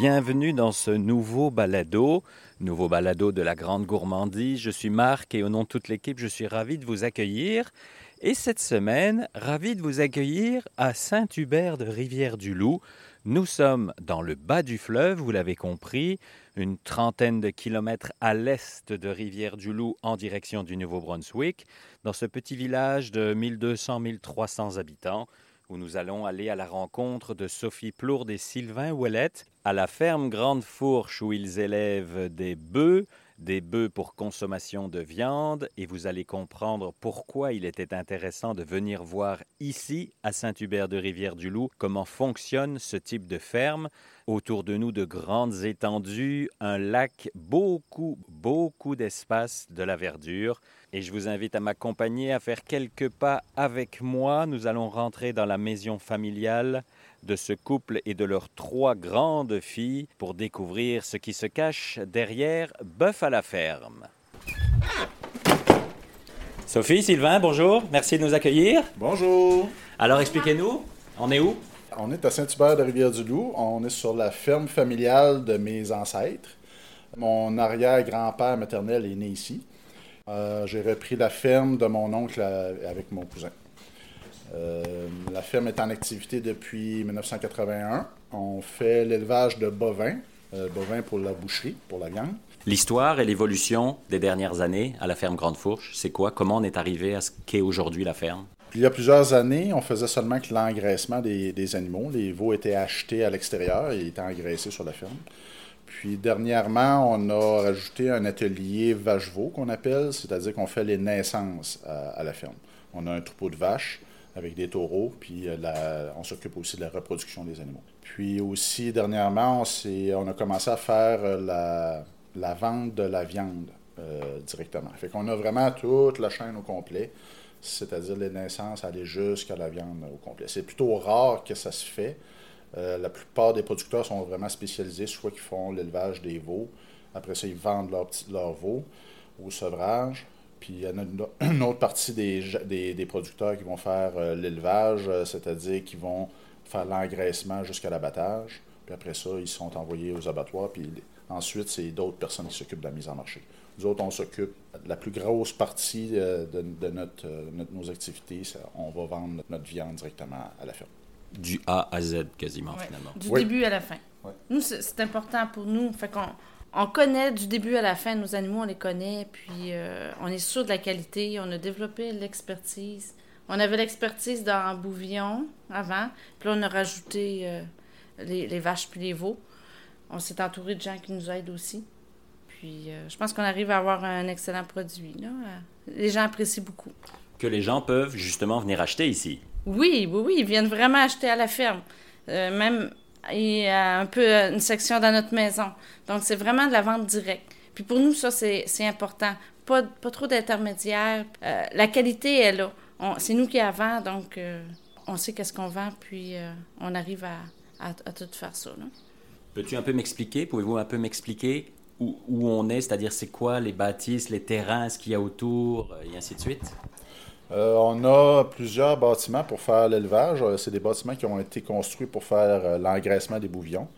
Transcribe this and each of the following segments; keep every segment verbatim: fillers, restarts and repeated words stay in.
Bienvenue dans ce nouveau balado, nouveau balado de la grande gourmandise. Je suis Marc et au nom de toute l'équipe, je suis ravi de vous accueillir. Et cette semaine, ravi de vous accueillir à Saint-Hubert-de-Rivière-du-Loup. Nous sommes dans le bas du fleuve, vous l'avez compris, une trentaine de kilomètres à l'est de Rivière-du-Loup en direction du Nouveau-Brunswick, dans ce petit village de mille deux cents à mille trois cents habitants, où nous allons aller à la rencontre de Sophie Plourde et Sylvain Ouellet à la ferme Grande Fourche où ils élèvent des bœufs, des bœufs pour consommation de viande, et vous allez comprendre pourquoi il était intéressant de venir voir ici, à Saint-Hubert-de-Rivière-du-Loup, comment fonctionne ce type de ferme. Autour de nous, de grandes étendues, un lac, beaucoup, beaucoup d'espace, de la verdure. Et je vous invite à m'accompagner, à faire quelques pas avec moi. Nous allons rentrer dans la maison familiale de ce couple et de leurs trois grandes filles pour découvrir ce qui se cache derrière Bœuf à la Ferme. Sophie, Sylvain, bonjour. Merci de nous accueillir. Bonjour. Alors, expliquez-nous, on est où? On est à Saint-Hubert-de-Rivière-du-Loup. On est sur la ferme familiale de mes ancêtres. Mon arrière-grand-père maternel est né ici. Euh, j'ai repris la ferme de mon oncle avec mon cousin. Euh, la ferme est en activité depuis dix-neuf cent quatre-vingt-un. On fait l'élevage de bovins, euh, bovins pour la boucherie, pour la viande. L'histoire et l'évolution des dernières années à la ferme Grande Fourche, c'est quoi? Comment on est arrivé à ce qu'est aujourd'hui la ferme? Il y a plusieurs années, on faisait seulement que l'engraissement des, des animaux. Les veaux étaient achetés à l'extérieur et étaient engraissés sur la ferme. Puis dernièrement, on a rajouté un atelier vache-veau qu'on appelle, c'est-à-dire qu'on fait les naissances à, à la ferme. On a un troupeau de vaches avec des taureaux, puis la, on s'occupe aussi de la reproduction des animaux. Puis aussi, dernièrement, on, s'est, on a commencé à faire la, la vente de la viande euh, directement. Fait qu'on a vraiment toute la chaîne au complet, c'est-à-dire les naissances, aller jusqu'à la viande au complet. C'est plutôt rare que ça se fait. Euh, la plupart des producteurs sont vraiment spécialisés, soit qu'ils font l'élevage des veaux, après ça, ils vendent leurs leur veaux au sevrage. Puis il y a une autre partie des, des, des producteurs qui vont faire euh, l'élevage, euh, c'est-à-dire qu'ils vont faire l'engraissement jusqu'à l'abattage. Puis après ça, ils sont envoyés aux abattoirs. Puis ensuite, c'est d'autres personnes qui s'occupent de la mise en marché. Nous autres, on s'occupe de la plus grosse partie euh, de, de notre, euh, notre, nos activités. Ça, on va vendre notre, notre viande directement à la ferme. Du A à Z quasiment, ouais. Finalement. Du oui. début à la fin. Ouais. Nous, c'est, c'est important pour nous. Fait qu'on... On connaît du début à la fin nos animaux, on les connaît, puis euh, on est sûr de la qualité, on a développé l'expertise. On avait l'expertise dans Bouvillon avant, puis là on a rajouté euh, les, les vaches puis les veaux. On s'est entouré de gens qui nous aident aussi. Puis euh, je pense qu'on arrive à avoir un excellent produit, là. Les gens apprécient beaucoup. Que les gens peuvent justement venir acheter ici. Oui, oui, oui, ils viennent vraiment acheter à la ferme. Euh, même... et euh, un peu euh, une section dans notre maison. Donc, c'est vraiment de la vente directe. Puis pour nous, ça, c'est, c'est important. Pas, pas trop d'intermédiaires. Euh, la qualité est là. On, c'est nous qui la vendons, donc euh, on sait qu'est-ce qu'on vend, puis euh, on arrive à, à, à tout faire ça. Là. Peux-tu un peu m'expliquer, pouvez-vous un peu m'expliquer où, où on est, c'est-à-dire c'est quoi les bâtisses, les terrains, ce qu'il y a autour, et ainsi de suite? Euh, on a plusieurs bâtiments pour faire l'élevage. C'est des bâtiments qui ont été construits pour faire euh, l'engraissement des bouvillons.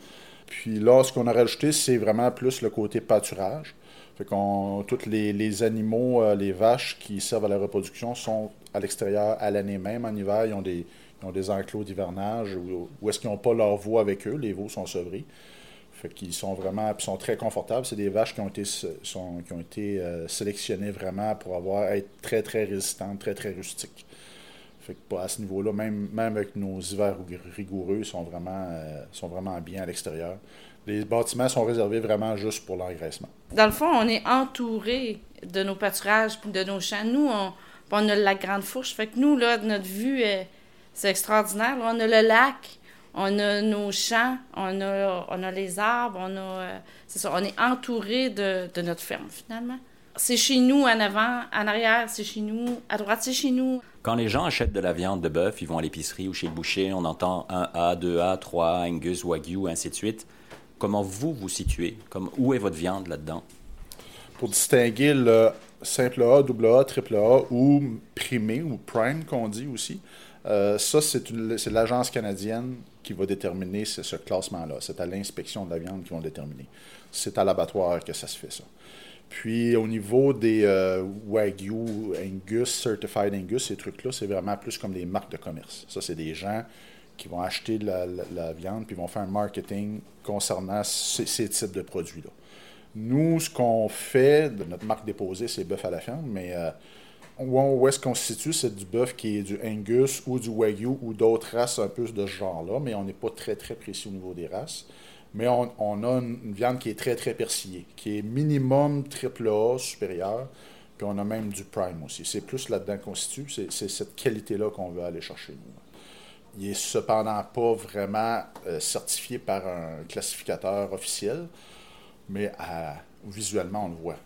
Puis là, ce qu'on a rajouté, c'est vraiment plus le côté pâturage. Fait qu'on, tous les, les animaux, euh, les vaches qui servent à la reproduction sont à l'extérieur à l'année même. En hiver, ils ont des, ils ont des enclos d'hivernage où, où est-ce qu'ils n'ont pas leurs veaux avec eux. Les veaux sont sevrés. Fait qu'ils sont vraiment, puis sont très confortables. C'est des vaches qui ont été, sont, qui ont été euh, sélectionnées vraiment pour avoir, être très, très résistantes, très, très rustiques. Fait que à ce niveau-là, même, même avec nos hivers rigoureux, ils sont vraiment, euh, sont vraiment bien à l'extérieur. Les bâtiments sont réservés vraiment juste pour l'engraissement. Dans le fond, on est entouré de nos pâturages, de nos champs. Nous, on, on a le lac Grande Fourche. Fait que nous, là, notre vue, c'est extraordinaire. Là, on a le lac. On a nos champs, on a, on a les arbres, on a, c'est ça, on est entouré de, de notre ferme, finalement. C'est chez nous en avant, en arrière, c'est chez nous, à droite, c'est chez nous. Quand les gens achètent de la viande de bœuf, ils vont à l'épicerie ou chez le boucher, on entend un A, deux A, trois A, Angus, Wagyu, ainsi de suite. Comment vous vous situez? Comme, où est votre viande là-dedans? Pour distinguer le simple A, double A, triple A ou primé ou prime qu'on dit aussi, euh, ça c'est, une, c'est l'agence canadienne qui va déterminer ce, ce classement-là. C'est à l'inspection de la viande qu'ils vont le déterminer. C'est à l'abattoir que ça se fait ça. Puis au niveau des euh, Wagyu, Angus, Certified Angus, ces trucs-là, c'est vraiment plus comme des marques de commerce. Ça, c'est des gens qui vont acheter la, la, la viande puis vont faire un marketing concernant ces, ces types de produits-là. Nous, ce qu'on fait, notre marque déposée, c'est bœuf à la ferme, mais euh, où est-ce qu'on se situe, c'est du bœuf qui est du Angus ou du Wagyu ou d'autres races un peu de ce genre-là, mais on n'est pas très, très précis au niveau des races. Mais on, on a une, une viande qui est très, très persillée, qui est minimum triple A supérieur, puis on a même du prime aussi. C'est plus là-dedans qu'on se situe, c'est, c'est cette qualité-là qu'on veut aller chercher, nous. Il n'est cependant pas vraiment euh, certifié par un classificateur officiel, mais euh, visuellement, on le voit.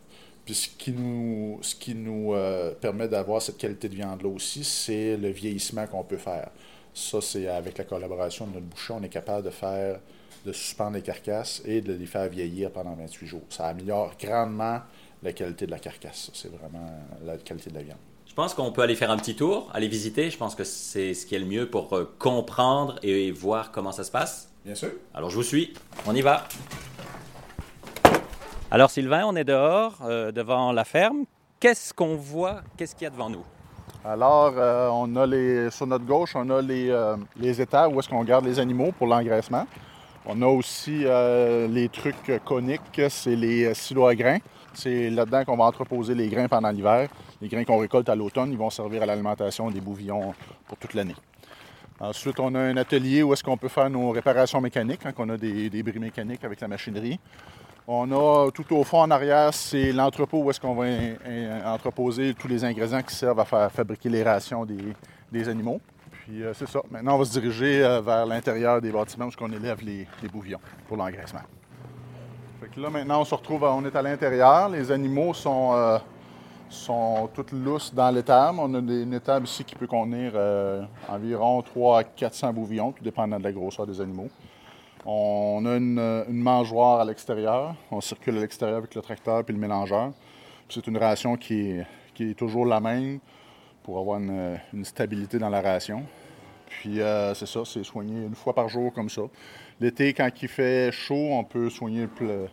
Puis ce qui nous, ce qui nous euh, permet d'avoir cette qualité de viande-là aussi, c'est le vieillissement qu'on peut faire. Ça, c'est avec la collaboration de notre boucher, on est capable de faire... de suspendre les carcasses et de les faire vieillir pendant vingt-huit jours. Ça améliore grandement la qualité de la carcasse. C'est vraiment la qualité de la viande. Je pense qu'on peut aller faire un petit tour, aller visiter. Je pense que c'est ce qui est le mieux pour comprendre et voir comment ça se passe. Bien sûr. Alors, je vous suis. On y va. Alors, Sylvain, on est dehors, euh, devant la ferme. Qu'est-ce qu'on voit? Qu'est-ce qu'il y a devant nous? Alors, euh, on a les, sur notre gauche, on a les, euh, les états où est-ce qu'on garde les animaux pour l'engraissement. On a aussi euh, les trucs coniques, c'est les silos à grains. C'est là-dedans qu'on va entreposer les grains pendant l'hiver. Les grains qu'on récolte à l'automne, ils vont servir à l'alimentation des bouvillons pour toute l'année. Ensuite, on a un atelier où est-ce qu'on peut faire nos réparations mécaniques, hein, qu'on a des, des bris mécaniques avec la machinerie. On a tout au fond en arrière, c'est l'entrepôt où est-ce qu'on va in- in- entreposer tous les ingrédients qui servent à faire fabriquer les rations des, des animaux. Puis euh, c'est ça. Maintenant, on va se diriger euh, vers l'intérieur des bâtiments où on élève les, les bouvillons pour l'engraissement. Fait que là, maintenant, on se retrouve, à, on est à l'intérieur. Les animaux sont, euh, sont toutes lousses dans l'étable. On a des, une étable ici qui peut contenir euh, environ trois à quatre cents bouvillons, tout dépendant de la grosseur des animaux. On a une, une mangeoire à l'extérieur. On circule à l'extérieur avec le tracteur puis le mélangeur. Puis c'est une ration qui est, qui est toujours la même, pour avoir une, une stabilité dans la ration. Puis euh, c'est ça, c'est soigné une fois par jour comme ça. L'été, quand il fait chaud, on peut soigner ple-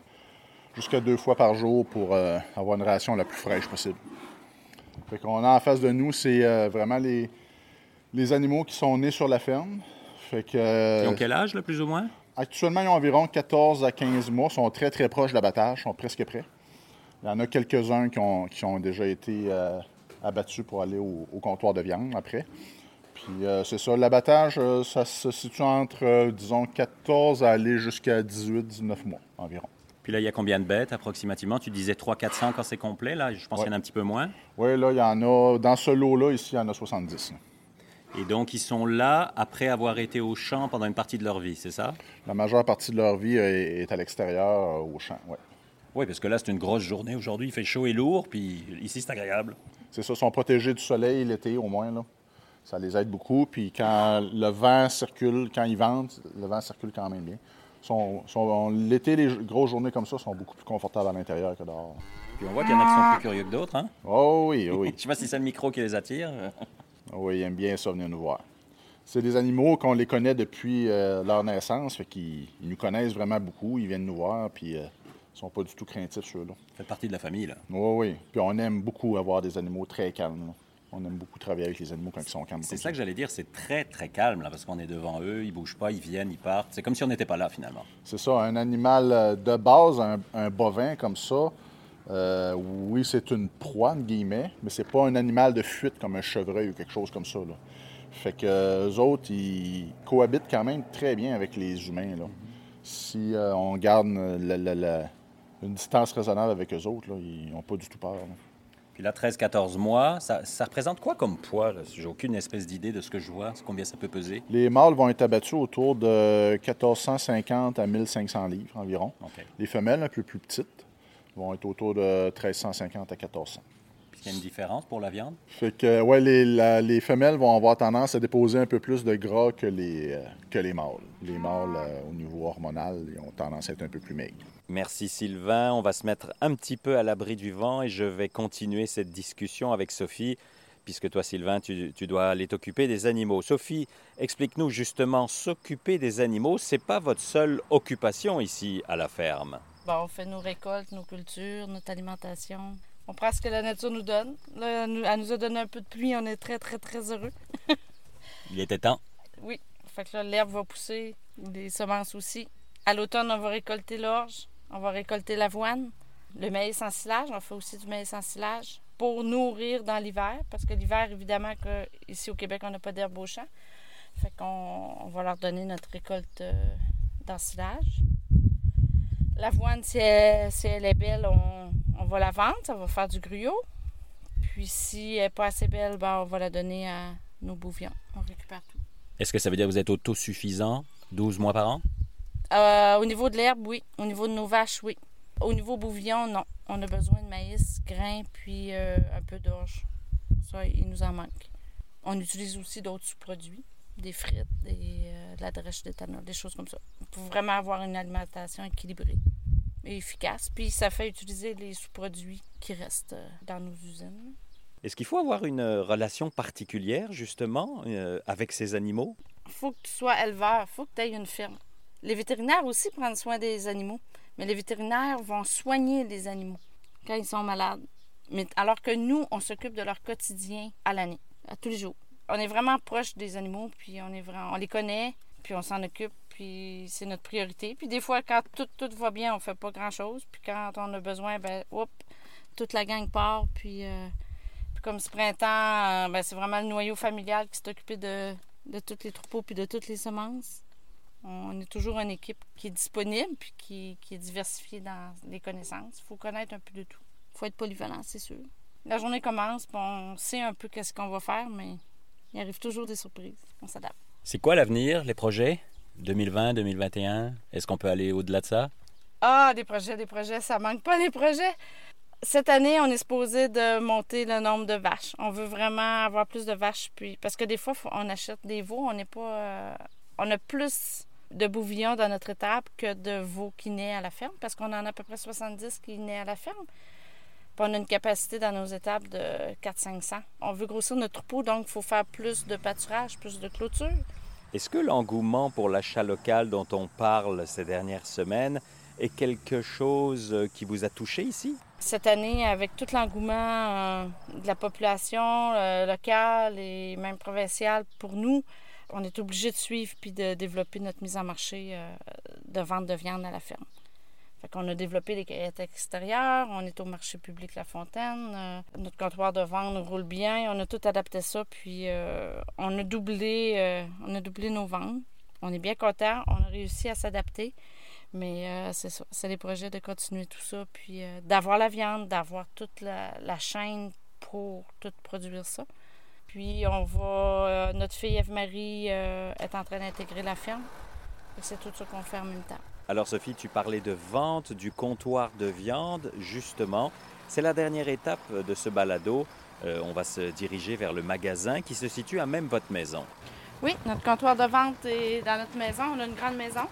jusqu'à deux fois par jour pour euh, avoir une ration la plus fraîche possible. Fait qu'on a en face de nous, c'est euh, vraiment les, les animaux qui sont nés sur la ferme. Fait que, euh, ils ont quel âge, là, plus ou moins? Actuellement, ils ont environ quatorze à quinze mois. Ils sont très, très proches de l'abattage, sont presque prêts. Il y en a quelques-uns qui ont, qui ont déjà été... Euh, abattus pour aller au, au comptoir de viande après. Puis euh, c'est ça, l'abattage, euh, ça se situe entre, euh, disons, quatorze à aller jusqu'à dix-huit dix-neuf mois environ. Puis là, il y a combien de bêtes approximativement? Tu disais trois à quatre cents quand c'est complet, là, je pense ouais. Qu'il y en a un petit peu moins. Oui, là, il y en a, dans ce lot-là, ici, il y en a soixante-dix. Là. Et donc, ils sont là après avoir été au champ pendant une partie de leur vie, c'est ça? La majeure partie de leur vie est, est à l'extérieur, euh, au champ, oui. Oui, parce que là, c'est une grosse journée aujourd'hui, il fait chaud et lourd, puis ici, c'est agréable. C'est ça, ils sont protégés du soleil l'été au moins, là. Ça les aide beaucoup. Puis quand le vent circule, quand ils ventent, le vent circule quand même bien. Sont, sont, on, l'été, les grosses journées comme ça sont beaucoup plus confortables à l'intérieur que dehors. Puis on voit qu'il y en a qui sont plus curieux que d'autres, hein? Oh oui, oui. Je ne sais pas si c'est le micro qui les attire. Oui, ils aiment bien ça, venir nous voir. C'est des animaux qu'on les connaît depuis euh, leur naissance, fait qu'ils ils nous connaissent vraiment beaucoup, ils viennent nous voir, puis... Euh, ils ne sont pas du tout craintifs, ceux-là. Ça fait partie de la famille, là. Oui, oui. Puis on aime beaucoup avoir des animaux très calmes, là. On aime beaucoup travailler avec les animaux quand c'est, ils sont calmes. C'est ça, ça que j'allais dire, c'est très, très calme, là, parce qu'on est devant eux, ils ne bougent pas, ils viennent, ils partent. C'est comme si on n'était pas là, finalement. C'est ça, un animal de base, un, un bovin comme ça, euh, oui, c'est une proie, entre guillemets, mais c'est pas un animal de fuite comme un chevreuil ou quelque chose comme ça, là. Fait qu'eux autres, ils cohabitent quand même très bien avec les humains, là. Si euh, on garde la, la, la... une distance raisonnable avec eux autres, là, ils n'ont pas du tout peur. Là. Puis là, treize à quatorze mois, ça, ça représente quoi comme poids? Là? J'ai aucune espèce d'idée de ce que je vois, combien ça peut peser. Les mâles vont être abattus autour de mille quatre cent cinquante à mille cinq cents livres environ. Okay. Les femelles, un peu plus petites, vont être autour de mille trois cent cinquante à mille quatre cents. Puis Il y a une différence pour la viande? Fait que, ouais, les, la, les femelles vont avoir tendance à déposer un peu plus de gras que les, euh, que les mâles. Les mâles, euh, au niveau hormonal, ils ont tendance à être un peu plus maigres. Merci Sylvain. On va se mettre un petit peu à l'abri du vent et je vais continuer cette discussion avec Sophie, puisque toi, Sylvain, tu, tu dois aller t'occuper des animaux. Sophie, explique-nous justement, s'occuper des animaux, c'est pas votre seule occupation ici à la ferme. Bon, on fait nos récoltes, nos cultures, notre alimentation. On prend ce que la nature nous donne. Là, elle nous a donné un peu de pluie, on est très, très, très heureux. Il était temps. Oui, fait que là, l'herbe va pousser, les semences aussi. À l'automne, on va récolter l'orge, on va récolter l'avoine, le maïs en silage, on fait aussi du maïs en silage. Pour nourrir dans l'hiver, parce que l'hiver, évidemment, que, ici au Québec, on n'a pas d'herbe au champ. Fait qu'on on va leur donner notre récolte euh, d'ensilage. L'avoine, si elle, si elle est belle, on, on va la vendre, ça va faire du gruau. Puis si elle n'est pas assez belle, ben, on va la donner à nos bouvions. On récupère tout. Est-ce que ça veut dire que vous êtes autosuffisant douze mois par an? Euh, au niveau de l'herbe, oui. Au niveau de nos vaches, oui. Au niveau bouvillon, non. On a besoin de maïs, grains, puis euh, un peu d'orge. Ça, il nous en manque. On utilise aussi d'autres sous-produits, des frites, des, euh, de la drèche d'éthanol, des choses comme ça. Pour vraiment avoir une alimentation équilibrée et efficace. Puis ça fait utiliser les sous-produits qui restent dans nos usines. Est-ce qu'il faut avoir une relation particulière, justement, euh, avec ces animaux? Il faut que tu sois éleveur, il faut que tu aies une ferme. Les vétérinaires aussi prennent soin des animaux. Mais les vétérinaires vont soigner les animaux quand ils sont malades. Mais alors que nous, on s'occupe de leur quotidien à l'année, à tous les jours. On est vraiment proche des animaux, puis on est vraiment, on les connaît, puis on s'en occupe, puis c'est notre priorité. Puis des fois, quand tout, tout va bien, on fait pas grand-chose. Puis quand on a besoin, ben, hop, toute la gang part. Puis, euh, puis comme ce printemps, euh, ben, c'est vraiment le noyau familial qui s'est occupé de, de tous les troupeaux puis de toutes les semences. On est toujours une équipe qui est disponible puis qui, qui est diversifiée dans les connaissances. Il faut connaître un peu de tout. Il faut être polyvalent, c'est sûr. La journée commence, puis on sait un peu qu'est-ce qu'on va faire, mais il arrive toujours des surprises. On s'adapte. C'est quoi l'avenir, les projets? deux mille vingt, deux mille vingt et un, est-ce qu'on peut aller au-delà de ça? Ah, des projets, des projets, ça manque pas les projets! Cette année, on est supposé de monter le nombre de vaches. On veut vraiment avoir plus de vaches. Puis... Parce que des fois, on achète des veaux, on n'est pas... Euh... On a plus... de bouvillons dans notre étable que de veaux qui naissent à la ferme, parce qu'on en a à peu près soixante-dix qui naissent à la ferme. Puis on a une capacité dans nos étables de quatre cents à cinq cents. On veut grossir notre troupeau, donc il faut faire plus de pâturage, plus de clôture. Est-ce que l'engouement pour l'achat local dont on parle ces dernières semaines est quelque chose qui vous a touché ici? Cette année, avec tout l'engouement euh, de la population euh, locale et même provinciale pour nous, on est obligé de suivre puis de développer notre mise en marché euh, de vente de viande à la ferme. Fait qu'on a développé les caillettes extérieures, on est au marché public La Fontaine, euh, notre comptoir de vente roule bien, on a tout adapté ça, puis euh, on a doublé euh, on a doublé nos ventes. On est bien contents, on a réussi à s'adapter, mais euh, c'est ça, c'est les projets de continuer tout ça, puis euh, d'avoir la viande, d'avoir toute la, la chaîne pour tout produire ça. Puis on va, euh, notre fille Ève-Marie euh, est en train d'intégrer la ferme. Et c'est tout ce qu'on fait en même temps. Alors Sophie, tu parlais de vente, du comptoir de viande, justement. C'est la dernière étape de ce balado. Euh, on va se diriger vers le magasin qui se situe à même votre maison. Oui, notre comptoir de vente est dans notre maison. On a une grande maison,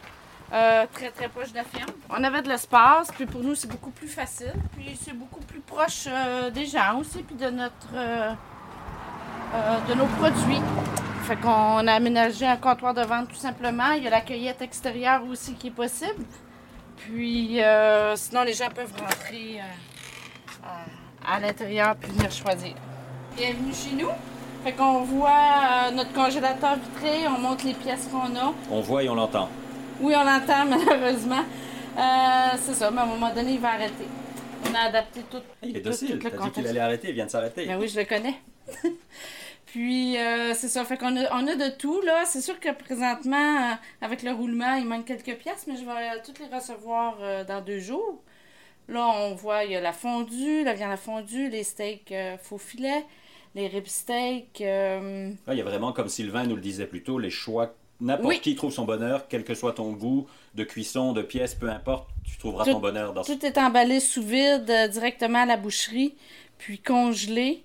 euh, très très proche de la ferme. On avait de l'espace, puis pour nous c'est beaucoup plus facile. Puis c'est beaucoup plus proche euh, des gens aussi, puis de notre... Euh... Euh, de nos produits. Fait qu'on a aménagé un comptoir de vente tout simplement. Il y a la cueillette extérieure aussi qui est possible. Puis euh, sinon, les gens peuvent rentrer euh, à, à l'intérieur puis venir choisir. Bienvenue chez nous. Fait qu'on voit euh, notre congélateur vitré, on montre les pièces qu'on a. On voit et on l'entend. Oui, on l'entend malheureusement. Euh, c'est ça, mais à un moment donné, il va arrêter. On a adapté tout, il est tout, docile. Tout le contexte. T'as dit qu'il allait arrêter, il vient de s'arrêter. Ben oui, je le connais. Puis, euh, c'est ça. Fait qu'on a, on a de tout, là. C'est sûr que présentement, euh, avec le roulement, il manque quelques pièces, mais je vais euh, toutes les recevoir euh, dans deux jours. Là, on voit, il y a la fondue, la viande à fondue, les steaks euh, faux filets, les rib steaks. Euh... Là, il y a vraiment, comme Sylvain nous le disait plus tôt, les choix. N'importe oui. qui trouve son bonheur, quel que soit ton goût, de cuisson, de pièce, peu importe, tu trouveras tout, ton bonheur dans ça. Tout est emballé sous vide, euh, directement à la boucherie. puis congelé.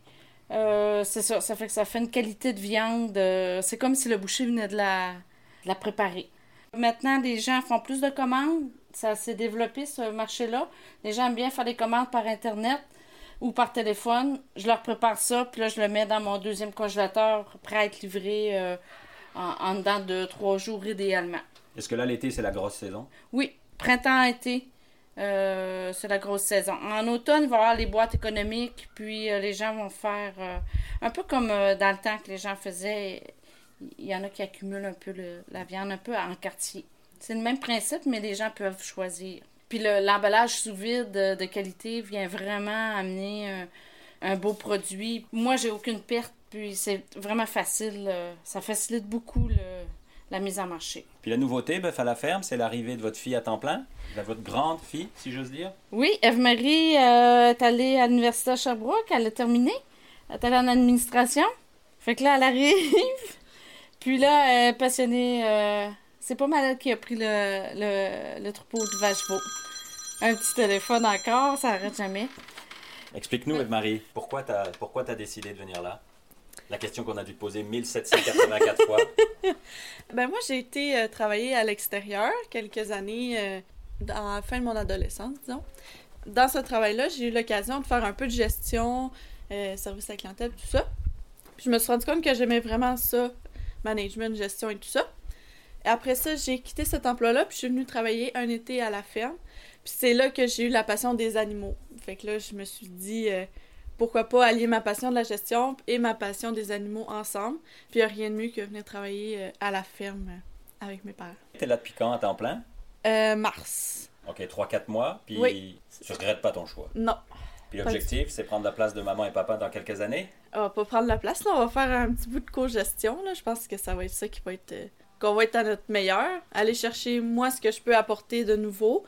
Euh, c'est ça, ça fait que ça fait une qualité de viande. Euh, c'est comme si le boucher venait de la, de la préparer. Maintenant, les gens font plus de commandes. Ça s'est développé, ce marché-là. Les gens aiment bien faire des commandes par Internet ou par téléphone. Je leur prépare ça, puis là, je le mets dans mon deuxième congélateur, prêt à être livré euh, en, en dedans de trois jours, idéalement. Est-ce que là, l'été, c'est la grosse saison? Oui, printemps-été. Euh, c'est la grosse saison. En automne, il va y avoir les boîtes économiques, puis euh, les gens vont faire euh, un peu comme euh, dans le temps que les gens faisaient. Il y en a qui accumulent un peu le, la viande, un peu en quartier. C'est le même principe, mais les gens peuvent choisir. Puis le, l'emballage sous vide de, de qualité vient vraiment amener euh, un beau produit. Moi, j'ai aucune perte, puis c'est vraiment facile. Euh, ça facilite beaucoup le... la mise en marché. Puis la nouveauté, Bœuf à la Ferme, c'est l'arrivée de votre fille à temps plein, de votre grande fille, si j'ose dire. Oui, Ève-Marie euh, est allée à l'université à Sherbrooke, elle a terminé, elle est allée en administration, fait que là, elle arrive, puis là, elle est passionnée, euh, c'est pas mal elle qui a pris le, le, le troupeau de vache-veau. Un petit téléphone encore, ça n'arrête jamais. Explique-nous, Ève-Marie, pourquoi tu as pourquoi tu as décidé de venir là? La question qu'on a dû poser mille sept cent quatre-vingt-quatre fois. Ben moi, j'ai été euh, travailler à l'extérieur quelques années, euh, dans la fin de mon adolescence, disons. Dans ce travail-là, j'ai eu l'occasion de faire un peu de gestion, euh, service à la clientèle, tout ça. Puis je me suis rendu compte que j'aimais vraiment ça, management, gestion et tout ça. Et après ça, j'ai quitté cet emploi-là, puis je suis venue travailler un été à la ferme. Puis c'est là que j'ai eu la passion des animaux. Fait que là, je me suis dit... Euh, Pourquoi pas allier ma passion de la gestion et ma passion des animaux ensemble. Puis il n'y a rien de mieux que venir travailler à la ferme avec mes parents. T'es là depuis quand à temps plein? Euh, mars. OK, trois quatre mois, puis oui. Tu regrettes pas ton choix? Non. Puis l'objectif, c'est prendre la place de maman et papa dans quelques années? On va pas prendre la place, là. On va faire un petit bout de co-gestion, là. Je pense que ça va être ça qui va être... Euh, qu'on va être à notre meilleur. Aller chercher, moi, ce que je peux apporter de nouveau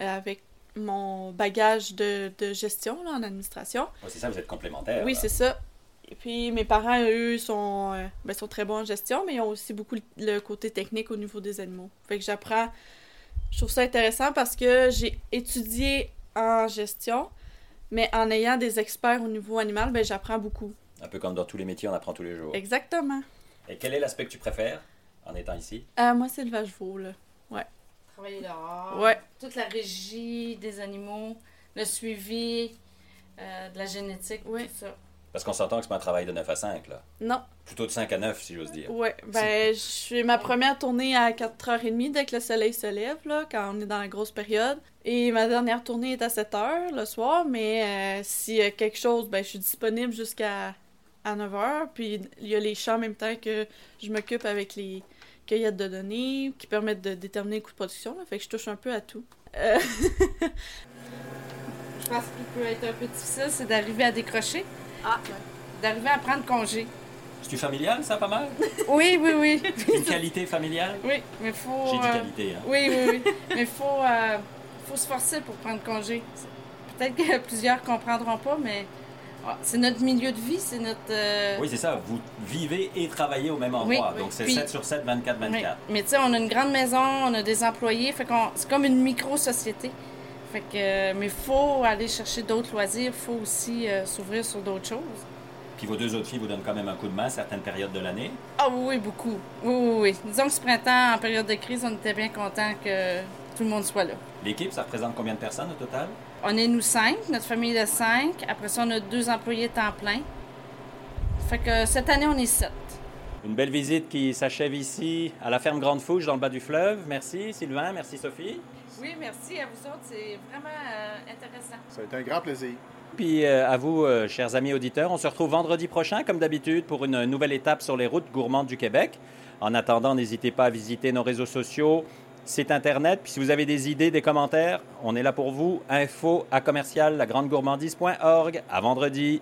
euh, avec... mon bagage de, de gestion là, en administration. Oh, c'est ça, vous êtes complémentaires. Oui, là. C'est ça. Et puis, mes parents, eux, sont, euh, ben, sont très bons en gestion, mais ils ont aussi beaucoup le, le côté technique au niveau des animaux. Fait que j'apprends... Je trouve ça intéressant parce que j'ai étudié en gestion, mais en ayant des experts au niveau animal, ben, j'apprends beaucoup. Un peu comme dans tous les métiers, on apprend tous les jours. Exactement. Et quel est l'aspect que tu préfères en étant ici? Euh, moi, c'est le vache-veau, là. Ouais. Travailler dehors, ouais. Toute la régie des animaux, le suivi euh, de la génétique, ouais. Tout ça. Parce qu'on s'entend que c'est pas un travail de neuf à cinq, là. Non. Plutôt de cinq à neuf, si j'ose dire. Oui, ben, je fais ma première tournée à quatre heures trente dès que le soleil se lève, là, quand on est dans la grosse période. Et ma dernière tournée est à sept heures le soir, mais euh, s'il y a quelque chose, ben, je suis disponible jusqu'à à neuf heures. Puis il y a les champs en même temps que je m'occupe avec les... cueillettes de données, qui permettent de déterminer le coût de production. Là, fait que je touche un peu à tout. Euh... Je pense qu'il peut être un peu difficile, c'est d'arriver à décrocher. Ah, ouais. D'arriver à prendre congé. C'est-tu familial, ça, pas mal? Oui, oui, oui. C'est une qualité familiale? Oui, mais il faut... J'ai dit qualité, hein? Oui, oui, oui. Mais il faut, euh, faut se forcer pour prendre congé. Peut-être que plusieurs ne comprendront pas, mais... C'est notre milieu de vie, c'est notre... Euh... Oui, c'est ça. Vous vivez et travaillez au même endroit. Oui, donc, oui. C'est puis... sept sur sept, vingt-quatre vingt-quatre. Oui. Mais tu sais, on a une grande maison, on a des employés. Fait qu'on... C'est comme une micro-société. Fait que... Euh, mais il faut aller chercher d'autres loisirs. Il faut aussi euh, s'ouvrir sur d'autres choses. Puis vos deux autres filles vous donnent quand même un coup de main à certaines périodes de l'année? Ah oui, beaucoup. Oui, oui, oui. Disons que ce printemps, en période de crise, on était bien contents que tout le monde soit là. L'équipe, ça représente combien de personnes au total? On est nous cinq, notre famille est de cinq. Après ça, on a deux employés temps plein. Fait que cette année, on est sept. Une belle visite qui s'achève ici, à la ferme Grande Fourche, dans le bas du fleuve. Merci Sylvain, merci Sophie. Oui, merci à vous autres. C'est vraiment euh, intéressant. Ça a été un grand plaisir. Puis euh, à vous, euh, chers amis auditeurs, on se retrouve vendredi prochain, comme d'habitude, pour une nouvelle étape sur les routes gourmandes du Québec. En attendant, n'hésitez pas à visiter nos réseaux sociaux, site Internet. Puis si vous avez des idées, des commentaires, on est là pour vous. Info à commercial la grande gourmandise point org. À vendredi.